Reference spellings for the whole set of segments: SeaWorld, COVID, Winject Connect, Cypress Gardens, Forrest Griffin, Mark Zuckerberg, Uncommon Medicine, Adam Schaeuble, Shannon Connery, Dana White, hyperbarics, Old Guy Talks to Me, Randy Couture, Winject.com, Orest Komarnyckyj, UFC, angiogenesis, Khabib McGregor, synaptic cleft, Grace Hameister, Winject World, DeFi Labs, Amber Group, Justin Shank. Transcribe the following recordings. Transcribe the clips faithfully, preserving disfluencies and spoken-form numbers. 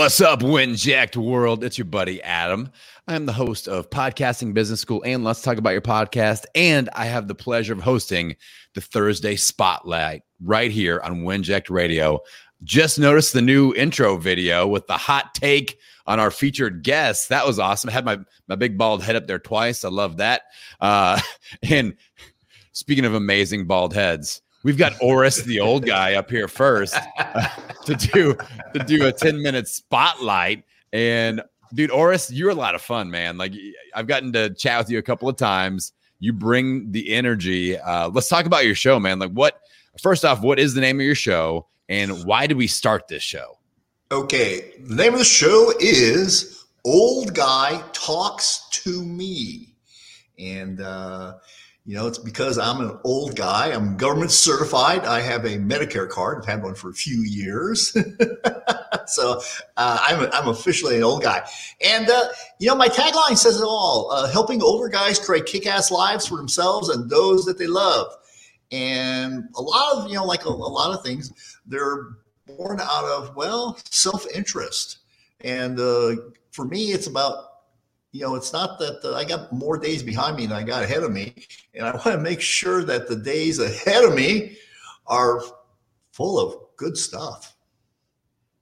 What's up, Winject World? It's your buddy, Adam. I am the host of Podcasting Business School and Let's Talk About Your Podcast. And I have the pleasure of hosting the Thursday Spotlight right here on Winject Radio. Just noticed the new intro video with the hot take on our featured guests. That was awesome. I had my, my big bald head up there twice. I love that. Uh, and speaking of amazing bald heads, we've got Orest, the old guy, up here first uh, to do to do a ten minute spotlight. And dude, Orest, you're a lot of fun, man. Like, I've gotten to chat with you a couple of times. You bring the energy. Uh, let's talk about your show, man. Like, what? First off, what is the name of your show, and why did we start this show? Okay, the name of the show is Old Guy Talks to Me, and uh, you know, it's because I'm an old guy. I'm government certified. I have a Medicare card. I've had one for a few years. so uh, I'm, a, I'm officially an old guy. And, uh, you know, my tagline says it all, uh, helping older guys create kick-ass lives for themselves and those that they love. And a lot of, you know, like a, a lot of things, they're born out of, well, self-interest. And uh, for me, it's about, you know, it's not that uh, I got more days behind me than I got ahead of me. And I want to make sure that the days ahead of me are full of good stuff.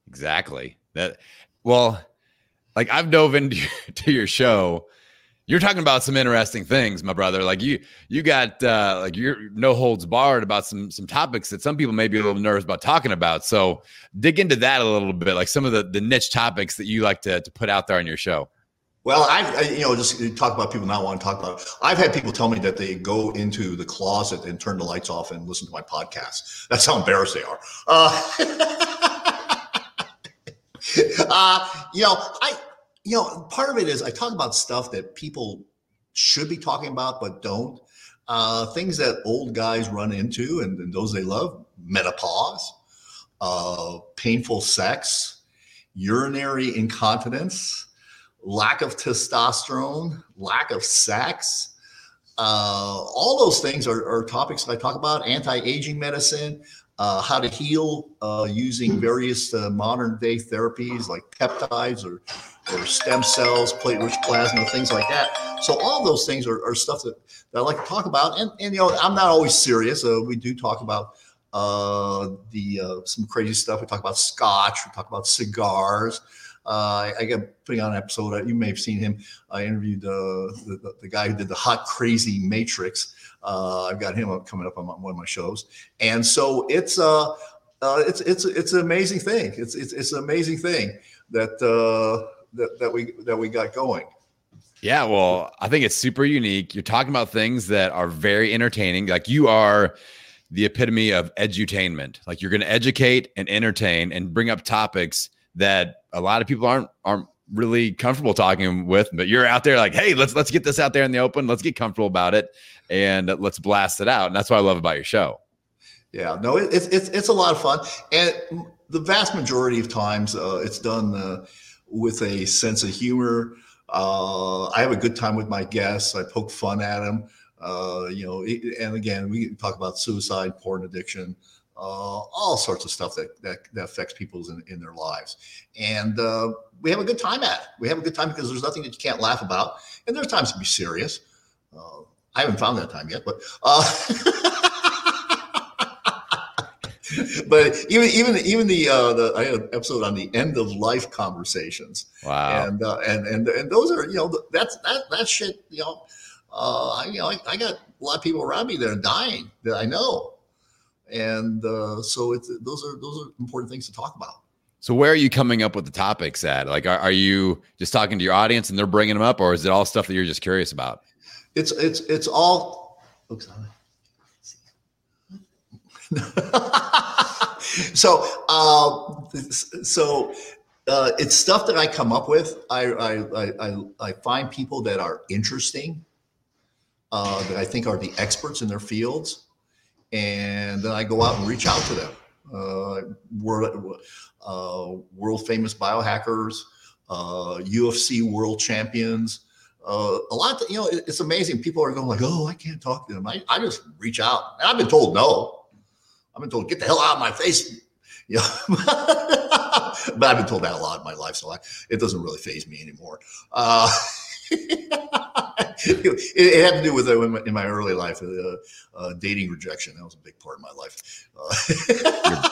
Exactly. That. Well, like, I've dove into to your show. You're talking about some interesting things, my brother. Like, you, you got uh, like you're no holds barred about some, some topics that some people may be a little nervous about talking about. So dig into that a little bit, like some of the, the niche topics that you like to, to put out there on your show. Well, I've, I, you know, just talk about people not want to talk about it. I've had people tell me that they go into the closet and turn the lights off and listen to my podcast. That's how embarrassed they are. Uh, uh, you know, I, you know, part of it is I talk about stuff that people should be talking about, but don't. Uh, things that old guys run into and, and those they love: menopause, uh, painful sex, urinary incontinence, lack of testosterone, lack of sex. Uh, all those things are, are topics that I talk about. Anti-aging medicine, uh, how to heal uh, using various uh, modern day therapies like peptides or, or stem cells, platelet-rich plasma, things like that. So all those things are, are stuff that, that I like to talk about. And, and you know, I'm not always serious. Uh, we do talk about uh, the uh, some crazy stuff. We talk about scotch. We talk about cigars. Uh, I, I got putting on an episode. You may have seen him. I interviewed uh, the, the the guy who did the Hot Crazy Matrix. Uh, I've got him up, coming up on my, one of my shows, and so it's uh, uh it's it's it's an amazing thing. It's it's it's an amazing thing that uh, that that we that we got going. Yeah, well, I think it's super unique. You're talking about things that are very entertaining. Like, you are the epitome of edutainment. Like, you're going to educate and entertain and bring up topics that a lot of people aren't aren't really comfortable talking with, but you're out there like, hey, let's let's get this out there in the open. Let's get comfortable about it, and let's blast it out. And that's what I love about your show. Yeah, no, it's it's it's a lot of fun, and the vast majority of times uh, it's done uh, with a sense of humor. Uh, I have a good time with my guests. I poke fun at them, uh, you know. And again, we talk about suicide, porn addiction. Uh, all sorts of stuff that, that, that affects people in, in their lives. And uh, we have a good time at it. We have a good time because there's nothing that you can't laugh about. And there's times to be serious. Uh, I haven't found that time yet, but uh, but even even even the uh, the I had an episode on the end of life conversations. Wow. And uh, and and and those are, you know, that's that that shit, you know. Uh, I, you know, I, I got a lot of people around me that are dying that I know. And uh, so it's, those are those are important things to talk about. So where are you coming up with the topics at? Like, are, are you just talking to your audience and they're bringing them up, or is it all stuff that you're just curious about? It's it's it's all. Oops. so um, so uh, it's stuff that I come up with. I I I, I find people that are interesting, uh, that I think are the experts in their fields. And then I go out and reach out to them. Uh, world, uh, world famous biohackers, uh, U F C world champions. Uh, a lot, of, you know, it, it's amazing. People are going like, "Oh, I can't talk to them." I, I just reach out, and I've been told no. I've been told, "Get the hell out of my face! You know? But I've been told that a lot in my life, so I, it doesn't really faze me anymore. Uh, it, it had to do with uh, in, my, in my early life, uh, uh, dating rejection. That was a big part of my life. Uh,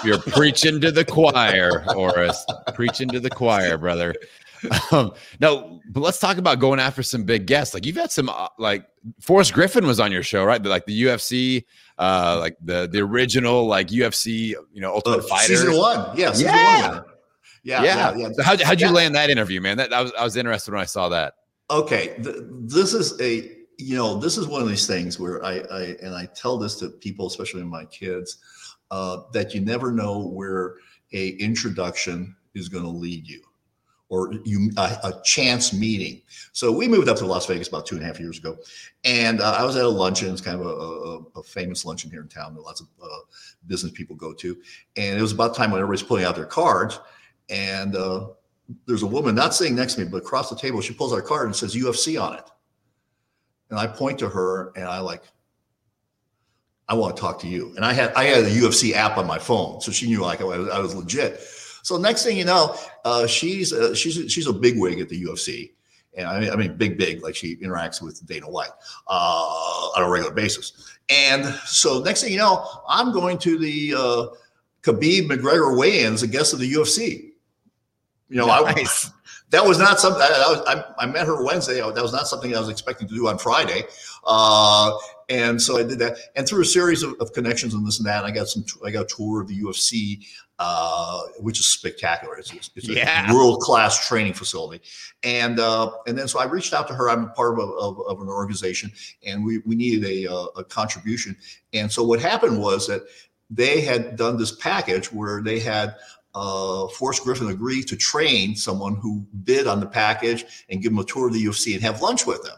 you're, you're preaching to the choir, Orest. Preaching to the choir, brother. Um, no, but let's talk about going after some big guests. Like you've had some, uh, like Forrest Griffin was on your show, right? But like the U F C, uh, like the the original, like U F C, you know, Ultimate uh, Fighter, season one, yeah, season yeah. one. yeah, yeah, yeah. So how how'd you yeah. land that interview, man? That I was I was interested when I saw that. Okay, th- this is a you know this is one of these things where I, I and I tell this to people, especially my kids, uh, that you never know where a introduction is going to lead you. Or you a, a chance meeting. So we moved up to Las Vegas about two and a half years ago, and uh, I was at a luncheon. It's kind of a, a, a famous luncheon here in town that lots of uh, business people go to. And it was about time when everybody's pulling out their cards, and uh, there's a woman not sitting next to me, but across the table, she pulls out a card and says U F C on it. And I point to her, and I like, I want to talk to you. And I had I had a U F C app on my phone, so she knew like I was, I was legit. So next thing you know, uh, she's uh, she's she's a bigwig at the U F C, and I mean, I mean big big like she interacts with Dana White uh, on a regular basis. And so next thing you know, I'm going to the uh, Khabib McGregor weigh-ins, a guest of the U F C. You know, nice. I that was not something I, I, I met her Wednesday. That was not something I was expecting to do on Friday. Uh, and so I did that, and through a series of, of connections and this and that, I got some I got a tour of the U F C. Uh, which is spectacular. It's, it's, it's yeah. a world-class training facility. And uh, and then so I reached out to her. I'm part of, a, of, of an organization, and we, we needed a, a contribution. And so what happened was that they had done this package where they had uh, Forrest Griffin agree to train someone who bid on the package and give them a tour of the U F C and have lunch with them.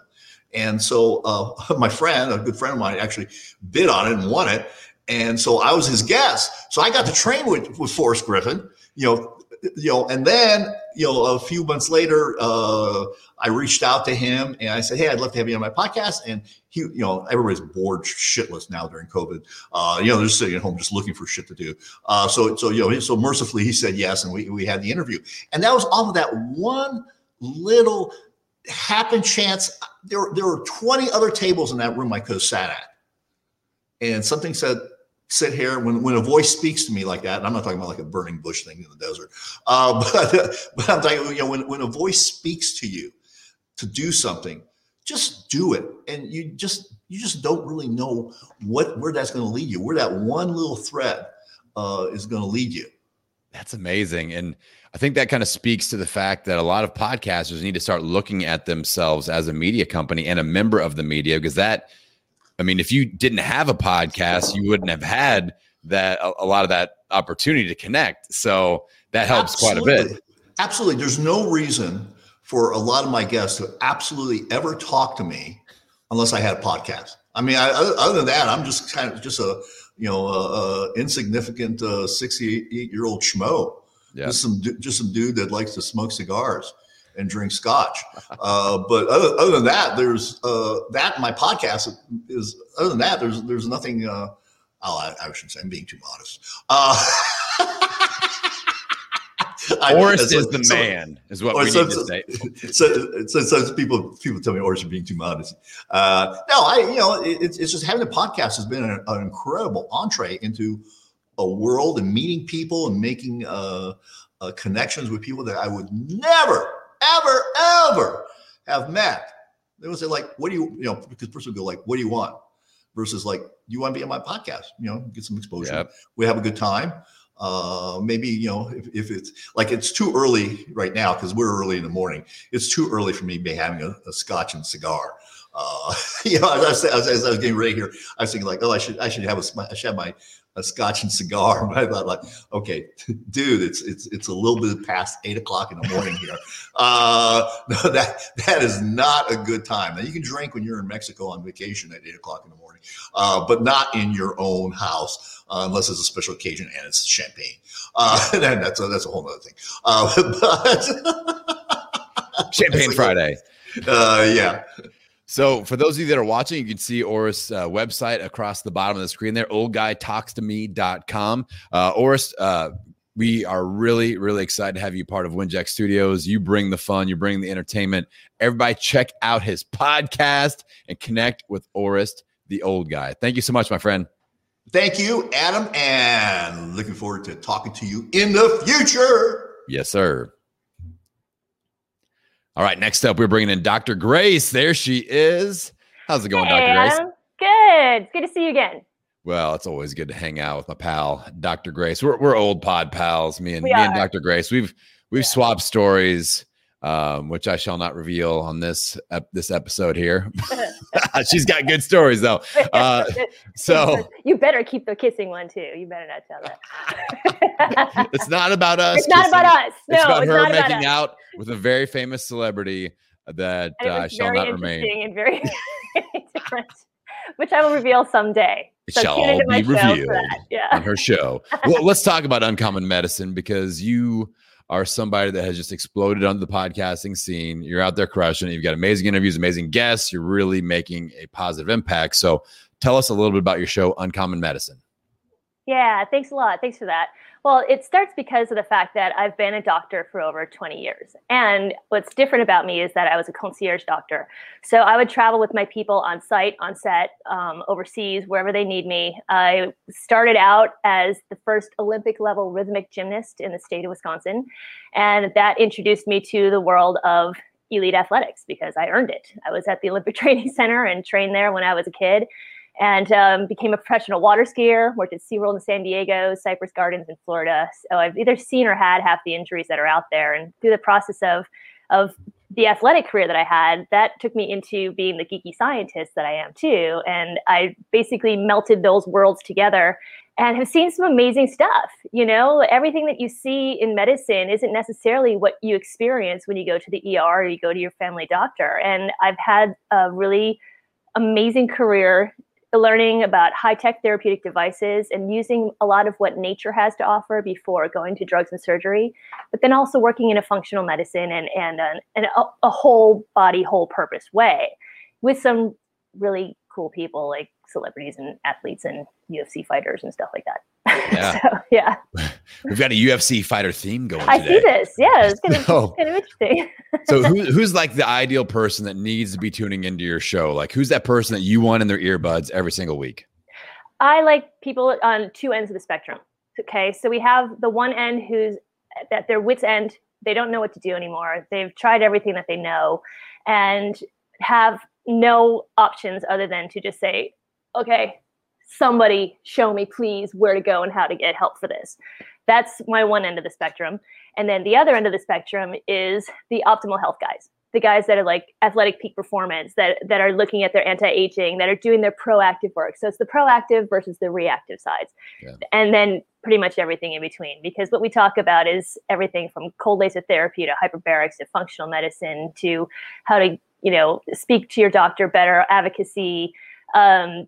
And so uh, my friend, a good friend of mine, actually bid on it and won it. And so I was his guest. So I got to train with, with Forrest Griffin, you know, you know, and then, you know, a few months later, uh, I reached out to him and I said, hey, I'd love to have you on my podcast. And he, you know, everybody's bored shitless now during COVID. Uh, you know, they're just sitting at home, just looking for shit to do. Uh, so, so, you know, so mercifully he said yes. And we, we had the interview, and that was all of that one little happen chance. There, there were twenty other tables in that room I could have sat at. And something said, sit here when, when a voice speaks to me like that. And I'm not talking about like a burning bush thing in the desert, uh, but, but I'm talking, you know, when, when a voice speaks to you to do something, just do it. And you just, you just don't really know what, where that's going to lead you, where that one little thread uh, is going to lead you. That's amazing. And I think that kind of speaks to the fact that a lot of podcasters need to start looking at themselves as a media company and a member of the media, because that, I mean, if you didn't have a podcast, you wouldn't have had that a, a lot of that opportunity to connect. So that helps absolutely. Quite a bit. Absolutely. There's no reason for a lot of my guests to absolutely ever talk to me unless I had a podcast. I mean, I, other than that, I'm just kind of just a, you know, a, a insignificant uh, sixty-eight year old schmo. Yeah. Just some, just some dude that likes to smoke cigars and drink scotch. Uh, but other, other than that, there's uh, that my podcast is other than that, there's, there's nothing. Uh, oh, I, I shouldn't say I'm being too modest. Uh, Orest is like, the so, man is what we need so, to say. So, so, so people, people tell me Orest are being too modest. Uh, no, I, you know, it, it's, it's just having a podcast has been an, an incredible entree into a world and meeting people and making uh, uh, connections with people that I would never, ever, ever have met. They would say like, what do you, you know, because person would go like, what do you want? Versus like, you want to be on my podcast, you know, get some exposure. Yep. We have a good time. Uh, maybe, you know, if, if it's like, it's too early right now, cause we're early in the morning. It's too early for me to be having a, a scotch and cigar. Uh, you know, as I, was, as I was getting ready here, I was thinking like, oh, I should, I should have a, I should have my a scotch and cigar. But I thought like, okay, dude, it's, it's, it's a little bit past eight o'clock in the morning here. Uh, no, that, that is not a good time. Now you can drink when you're in Mexico on vacation at eight o'clock in the morning, uh, but not in your own house, uh, unless it's a special occasion and it's champagne. Uh, and that's a, that's a whole nother thing. Uh, but Champagne like, Friday. Uh, yeah. So for those of you that are watching, you can see Orest's uh, website across the bottom of the screen there, old guy talks to me dot com. Uh, Orest, uh, We are really, really excited to have you part of Winject Studios. You bring the fun. You bring the entertainment. Everybody check out his podcast and connect with Orest, the old guy. Thank you so much, my friend. Thank you, Adam, and looking forward to talking to you in the future. Yes, sir. All right, next up, we're bringing in Doctor Grace. There she is. How's it going, hey, Doctor Grace? Adam. Good. It's good to see you again. Well, it's always good to hang out with my pal, Doctor Grace. We're we're old pod pals, me and we me are. and Doctor Grace. We've we've yeah. swapped stories, um, which I shall not reveal on this uh, this episode here. She's got good stories though. Uh, so you better keep the kissing one too. You better not tell that. It's not about us. It's kissing. Not about us. No, it's about it's her not about making us. Out with a very famous celebrity that uh, I shall not remain. And very different. Which I will reveal someday. It so shall all be revealed yeah. on her show. Well, let's talk about Uncommon Medicine, because you are somebody that has just exploded onto the podcasting scene. You're out there crushing it. You've got amazing interviews, amazing guests. You're really making a positive impact. So tell us a little bit about your show, Uncommon Medicine. Yeah, thanks a lot. Thanks for that. Well, it starts because of the fact that I've been a doctor for over twenty years. And what's different about me is that I was a concierge doctor. So I would travel with my people on site, on set, um, overseas, wherever they need me. I started out as the first Olympic level rhythmic gymnast in the state of Wisconsin. And that introduced me to the world of elite athletics, because I earned it. I was at the Olympic Training Center and trained there when I was a kid. And um, became a professional water skier, worked at SeaWorld in San Diego, Cypress Gardens in Florida. So I've either seen or had half the injuries that are out there. And through the process of of the athletic career that I had, that took me into being the geeky scientist that I am too. And I basically melted those worlds together and have seen some amazing stuff. You know, everything that you see in medicine isn't necessarily what you experience when you go to the E R or you go to your family doctor. And I've had a really amazing career learning about high-tech therapeutic devices and using a lot of what nature has to offer before going to drugs and surgery, but then also working in a functional medicine and and, an, and a, a whole body, whole purpose way with some really cool people like celebrities and athletes and U F C fighters and stuff like that. Yeah. So, yeah. We've got a U F C fighter theme going I today. I see this. Yeah, it's kind of, so, kind of interesting. So who, who's like the ideal person that needs to be tuning into your show? Like, who's that person that you want in their earbuds every single week? I like people on two ends of the spectrum. Okay. So we have the one end who's at their wit's end. They don't know what to do anymore. They've tried everything that they know and have no options other than to just say, okay, somebody show me, please, where to go and how to get help for this. That's my one end of the spectrum. And then the other end of the spectrum is the optimal health guys, the guys that are like athletic peak performance, that, that are looking at their anti-aging, that are doing their proactive work. So it's the proactive versus the reactive sides. Yeah. And then pretty much everything in between, because what we talk about is everything from cold laser therapy to hyperbarics to functional medicine to how to, you know, speak to your doctor better, advocacy, um,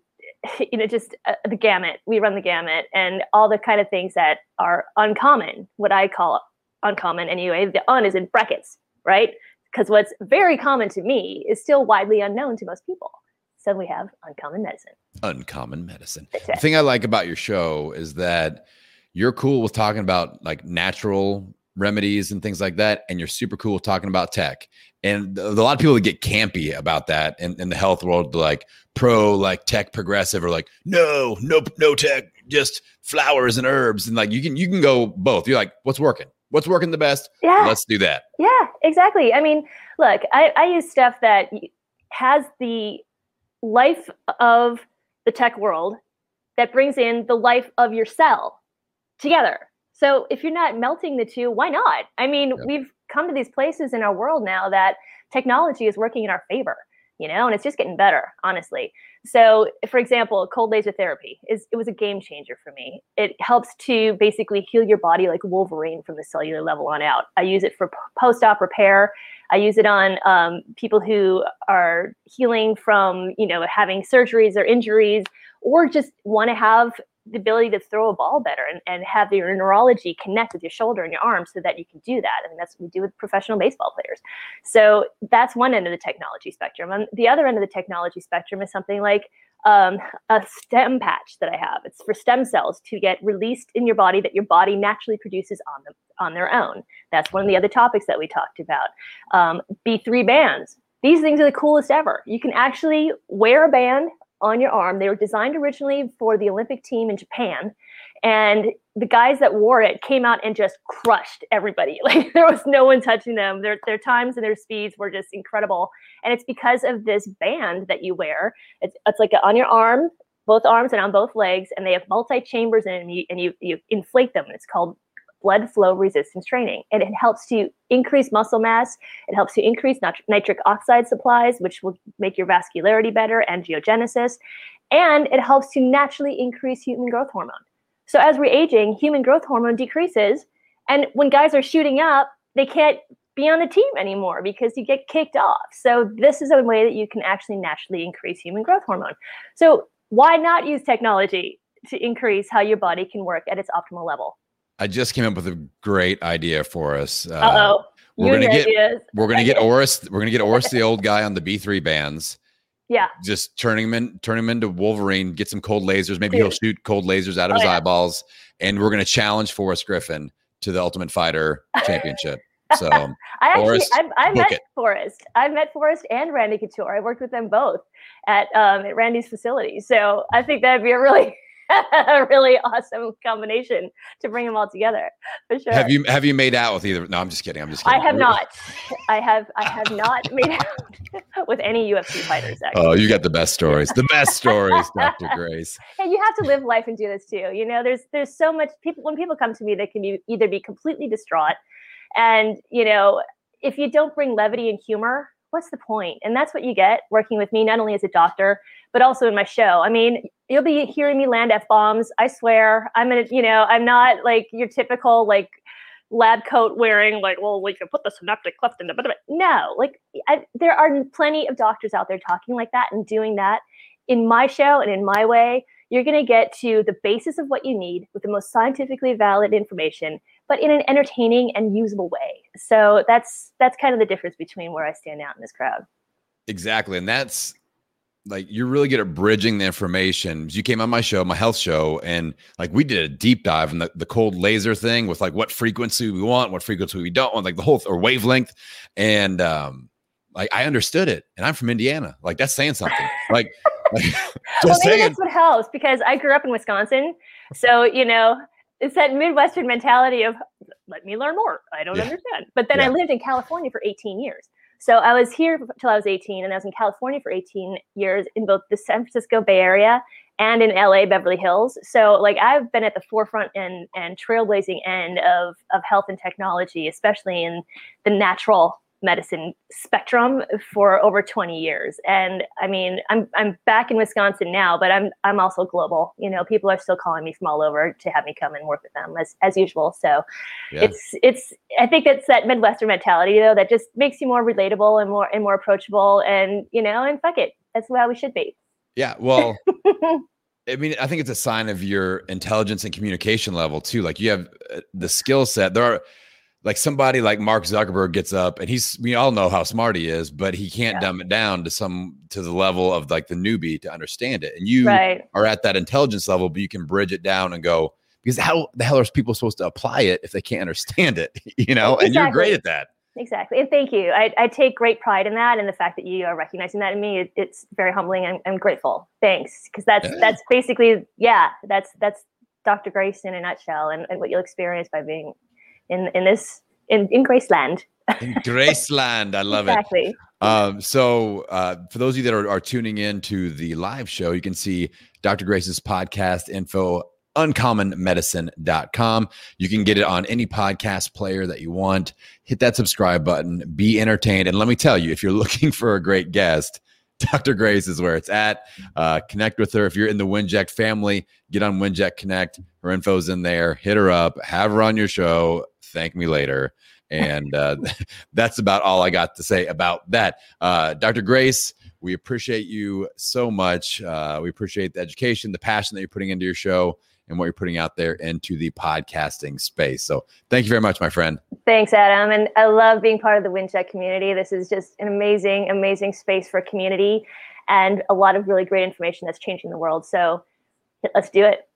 you know, just uh, the gamut. We run the gamut and all the kind of things that are uncommon, what I call uncommon anyway. The un is in brackets, right? Because what's very common to me is still widely unknown to most people. So we have Uncommon Medicine. Uncommon Medicine. The thing I like about your show is that you're cool with talking about like natural remedies and things like that. And you're super cool with talking about tech. And a lot of people that get campy about that in, in the health world, like pro, like tech progressive, or like, no, no, no tech, just flowers and herbs. And like, you can, you can go both. You're like, what's working? What's working the best? Yeah. Let's do that. Yeah, exactly. I mean, look, I, I use stuff that has the life of the tech world that brings in the life of your cell together. So if you're not melting the two, why not? I mean, yep. we've come to these places in our world now that technology is working in our favor, you know, and it's just getting better, honestly. So for example, cold laser therapy is, it was a game changer for me. It helps to basically heal your body like Wolverine from the cellular level on out. I use it for post-op repair. I use it on um, people who are healing from, you know, having surgeries or injuries, or just want to have the ability to throw a ball better and, and have your neurology connect with your shoulder and your arm so that you can do that. I mean, that's what we do with professional baseball players. So that's one end of the technology spectrum. And the other end of the technology spectrum is something like um, a stem patch that I have. It's for stem cells to get released in your body that your body naturally produces on them on their own. That's one of the other topics that we talked about. Um, B three bands. These things are the coolest ever. You can actually wear a band on your arm. They were designed originally for the Olympic team in Japan. And the guys that wore it came out and just crushed everybody. Like, there was no one touching them. Their their times and their speeds were just incredible. And it's because of this band that you wear. It's, it's like on your arm, both arms and on both legs. And they have multi-chambers in it, and you, and you, you inflate them. And it's called blood flow resistance training. And it helps to increase muscle mass. It helps to increase nit- nitric oxide supplies, which will make your vascularity better, angiogenesis. And it helps to naturally increase human growth hormone. So as we're aging, human growth hormone decreases. And when guys are shooting up, they can't be on the team anymore because you get kicked off. So this is a way that you can actually naturally increase human growth hormone. So why not use technology to increase how your body can work at its optimal level? I just came up with a great idea for us. Uh, Uh-oh. We're going to get, we're going to get Orest, we're going to get Orest, the old guy on the B three bands. Yeah. Just turn him in, turn him into Wolverine, get some cold lasers. Maybe Dude. He'll shoot cold lasers out of oh, his yeah. eyeballs. And we're going to challenge Forrest Griffin to the Ultimate Fighter Championship. So I actually, Forrest, I, I met it. Forrest. I met Forrest and Randy Couture. I worked with them both at, um, at Randy's facility. So I think that'd be a really, a really awesome combination to bring them all together for sure. Have you, have you made out with either? No, I'm just kidding. I'm just kidding. I have not. I have, I have not made out with any U F C fighters. Actually. Oh, you got the best stories, the best stories, Doctor Grace. And you have to live life and do this too. You know, there's, there's so much people, when people come to me, they can be either be completely distraught and, you know, if you don't bring levity and humor, what's the point? And that's what you get working with me, not only as a doctor, but also in my show. I mean, you'll be hearing me land F-bombs. I swear I'm going to, you know, I'm not like your typical like lab coat wearing, like, well, we can put the synaptic cleft in the, but no, like I, there are plenty of doctors out there talking like that and doing that in my show. And in my way, you're going to get to the basis of what you need with the most scientifically valid information, but in an entertaining and usable way. So that's, that's kind of the difference between where I stand out in this crowd. Exactly. And that's, like, you're really good at bridging the information. You came on my show, my health show, and like we did a deep dive on the, the cold laser thing with like what frequency we want, what frequency we don't want, like the whole or wavelength. And um, like I understood it, and I'm from Indiana. Like that's saying something. Like, like just well, maybe saying. That's what helps because I grew up in Wisconsin, so you know it's that Midwestern mentality of let me learn more. I don't yeah. understand. But then yeah. I lived in California for eighteen years. So I was here till I was eighteen, and I was in California for eighteen years in both the San Francisco Bay Area and in L A, Beverly Hills. So like I've been at the forefront and, and trailblazing end of, of health and technology, especially in the natural medicine spectrum for over twenty years. And I mean, I'm I'm back in Wisconsin now, but I'm I'm also global. You know, people are still calling me from all over to have me come and work with them as as usual. So yeah. it's it's I think it's that Midwestern mentality though that just makes you more relatable and more and more approachable and you know, and fuck it. That's how we should be. Yeah. Well I mean, I think it's a sign of your intelligence and communication level too. Like you have the skill set. There are Like somebody like Mark Zuckerberg gets up and he's, we all know how smart he is, but he can't yeah. dumb it down to some, to the level of like the newbie to understand it. And you right. are at that intelligence level, but you can bridge it down and go, because how the hell are people supposed to apply it if they can't understand it, you know, exactly. And you're great at that. Exactly. And thank you. I, I take great pride in that. And the fact that you are recognizing that in me, it, it's very humbling. I'm, I'm grateful. Thanks. Cause that's, yeah. that's basically, yeah, that's, that's Doctor Grace in a nutshell and, and what you'll experience by being in in this in, in Graceland. In Graceland. I love exactly. it. Um, so uh, for those of you that are, are tuning in to the live show, you can see Doctor Grace's podcast info, uncommon medicine dot com. You can get it on any podcast player that you want. Hit that subscribe button, be entertained. And let me tell you, if you're looking for a great guest, Doctor Grace is where it's at. Uh, connect with her. If you're in the Winject family, get on Winject Connect. Her info's in there. Hit her up. Have her on your show. Thank me later. And uh, that's about all I got to say about that. Uh, Doctor Grace, we appreciate you so much. Uh, we appreciate the education, the passion that you're putting into your show. and what you're putting out there into the podcasting space. So thank you very much, my friend. Thanks, Adam. And I love being part of the Winject community. This is just an amazing, amazing space for community and a lot of really great information that's changing the world. So let's do it.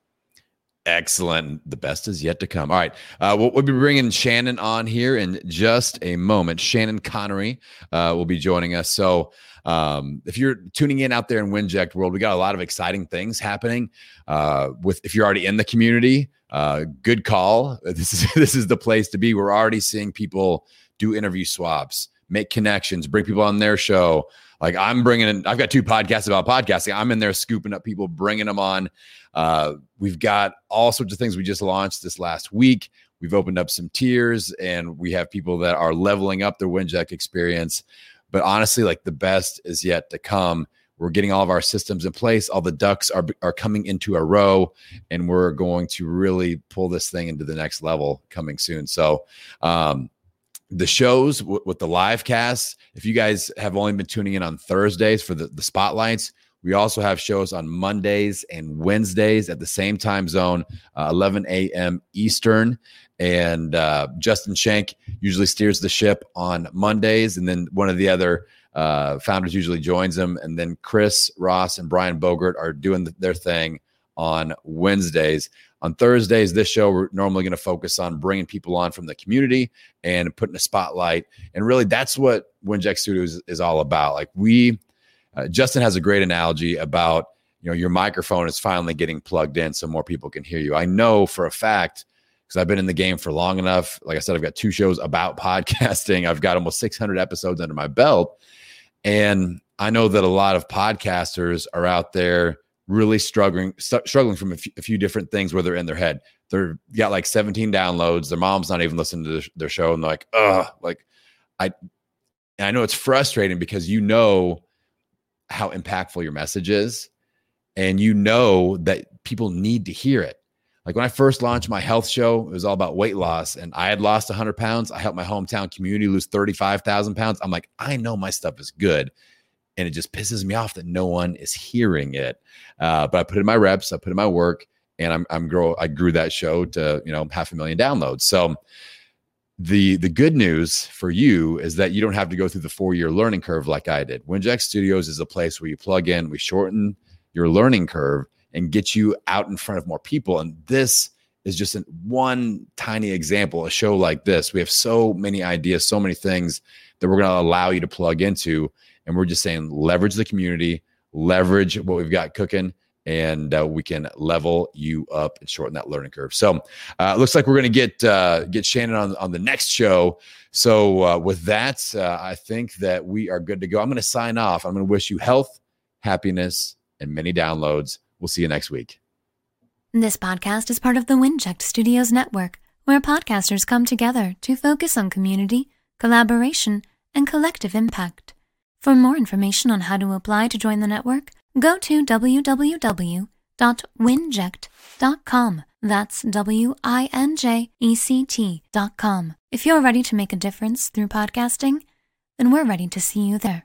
Excellent. The best is yet to come. All right. Uh, we'll, we'll be bringing Shannon on here in just a moment. Shannon Connery uh, will be joining us. So um, if you're tuning in out there in Winject World, we got a lot of exciting things happening. Uh, with if you're already in the community, uh, good call. This is this is the place to be. We're already seeing people do interview swaps, make connections, bring people on their show. Like I'm bringing in, I've got two podcasts about podcasting. I'm in there scooping up people, bringing them on. Uh, we've got all sorts of things we just launched this last week. We've opened up some tiers and we have people that are leveling up their Winject experience. But honestly, like the best is yet to come. We're getting all of our systems in place. All the ducks are, are coming into a row and we're going to really pull this thing into the next level coming soon. So, um, the shows w- with the live casts, if you guys have only been tuning in on Thursdays for the, the spotlights, we also have shows on Mondays and Wednesdays at the same time zone, uh, eleven a.m. Eastern. And uh, Justin Shank usually steers the ship on Mondays. And then one of the other uh, founders usually joins them. And then Chris Ross and Brian Bogart are doing the, their thing on Wednesdays. On Thursdays, this show, we're normally going to focus on bringing people on from the community and putting a spotlight. And really, that's what Winject Studios is, is all about. Like we, uh, Justin has a great analogy about, you know, your microphone is finally getting plugged in so more people can hear you. I know for a fact, because I've been in the game for long enough. Like I said, I've got two shows about podcasting. I've got almost six hundred episodes under my belt. And I know that a lot of podcasters are out there really struggling, st- struggling from a, f- a few different things where they're in their head. They're got like seventeen downloads. Their mom's not even listening to their, their show. And they're like, oh, like I, and I know it's frustrating because you know how impactful your message is. And you know that people need to hear it. Like when I first launched my health show, it was all about weight loss and I had lost a hundred pounds. I helped my hometown community lose thirty-five thousand pounds. I'm like, I know my stuff is good. And it just pisses me off that no one is hearing it. Uh, but I put in my reps, I put in my work, and I'm I'm grow. I grew that show to you know half a million downloads. So the the good news for you is that you don't have to go through the four year learning curve like I did. Winject Studios is a place where you plug in, we shorten your learning curve, and get you out in front of more people. And this is just an, one tiny example. A show like this, we have so many ideas, so many things that we're going to allow you to plug into. And we're just saying, leverage the community, leverage what we've got cooking, and uh, we can level you up and shorten that learning curve. So uh, it looks like we're going to get uh, get Shannon on, on the next show. So uh, with that, uh, I think that we are good to go. I'm going to sign off. I'm going to wish you health, happiness, and many downloads. We'll see you next week. This podcast is part of the Winject Studios Network, where podcasters come together to focus on community, collaboration, and collective impact. For more information on how to apply to join the network, go to w w w dot winject dot com. That's W I N J E C T dot com. If you're ready to make a difference through podcasting, then we're ready to see you there.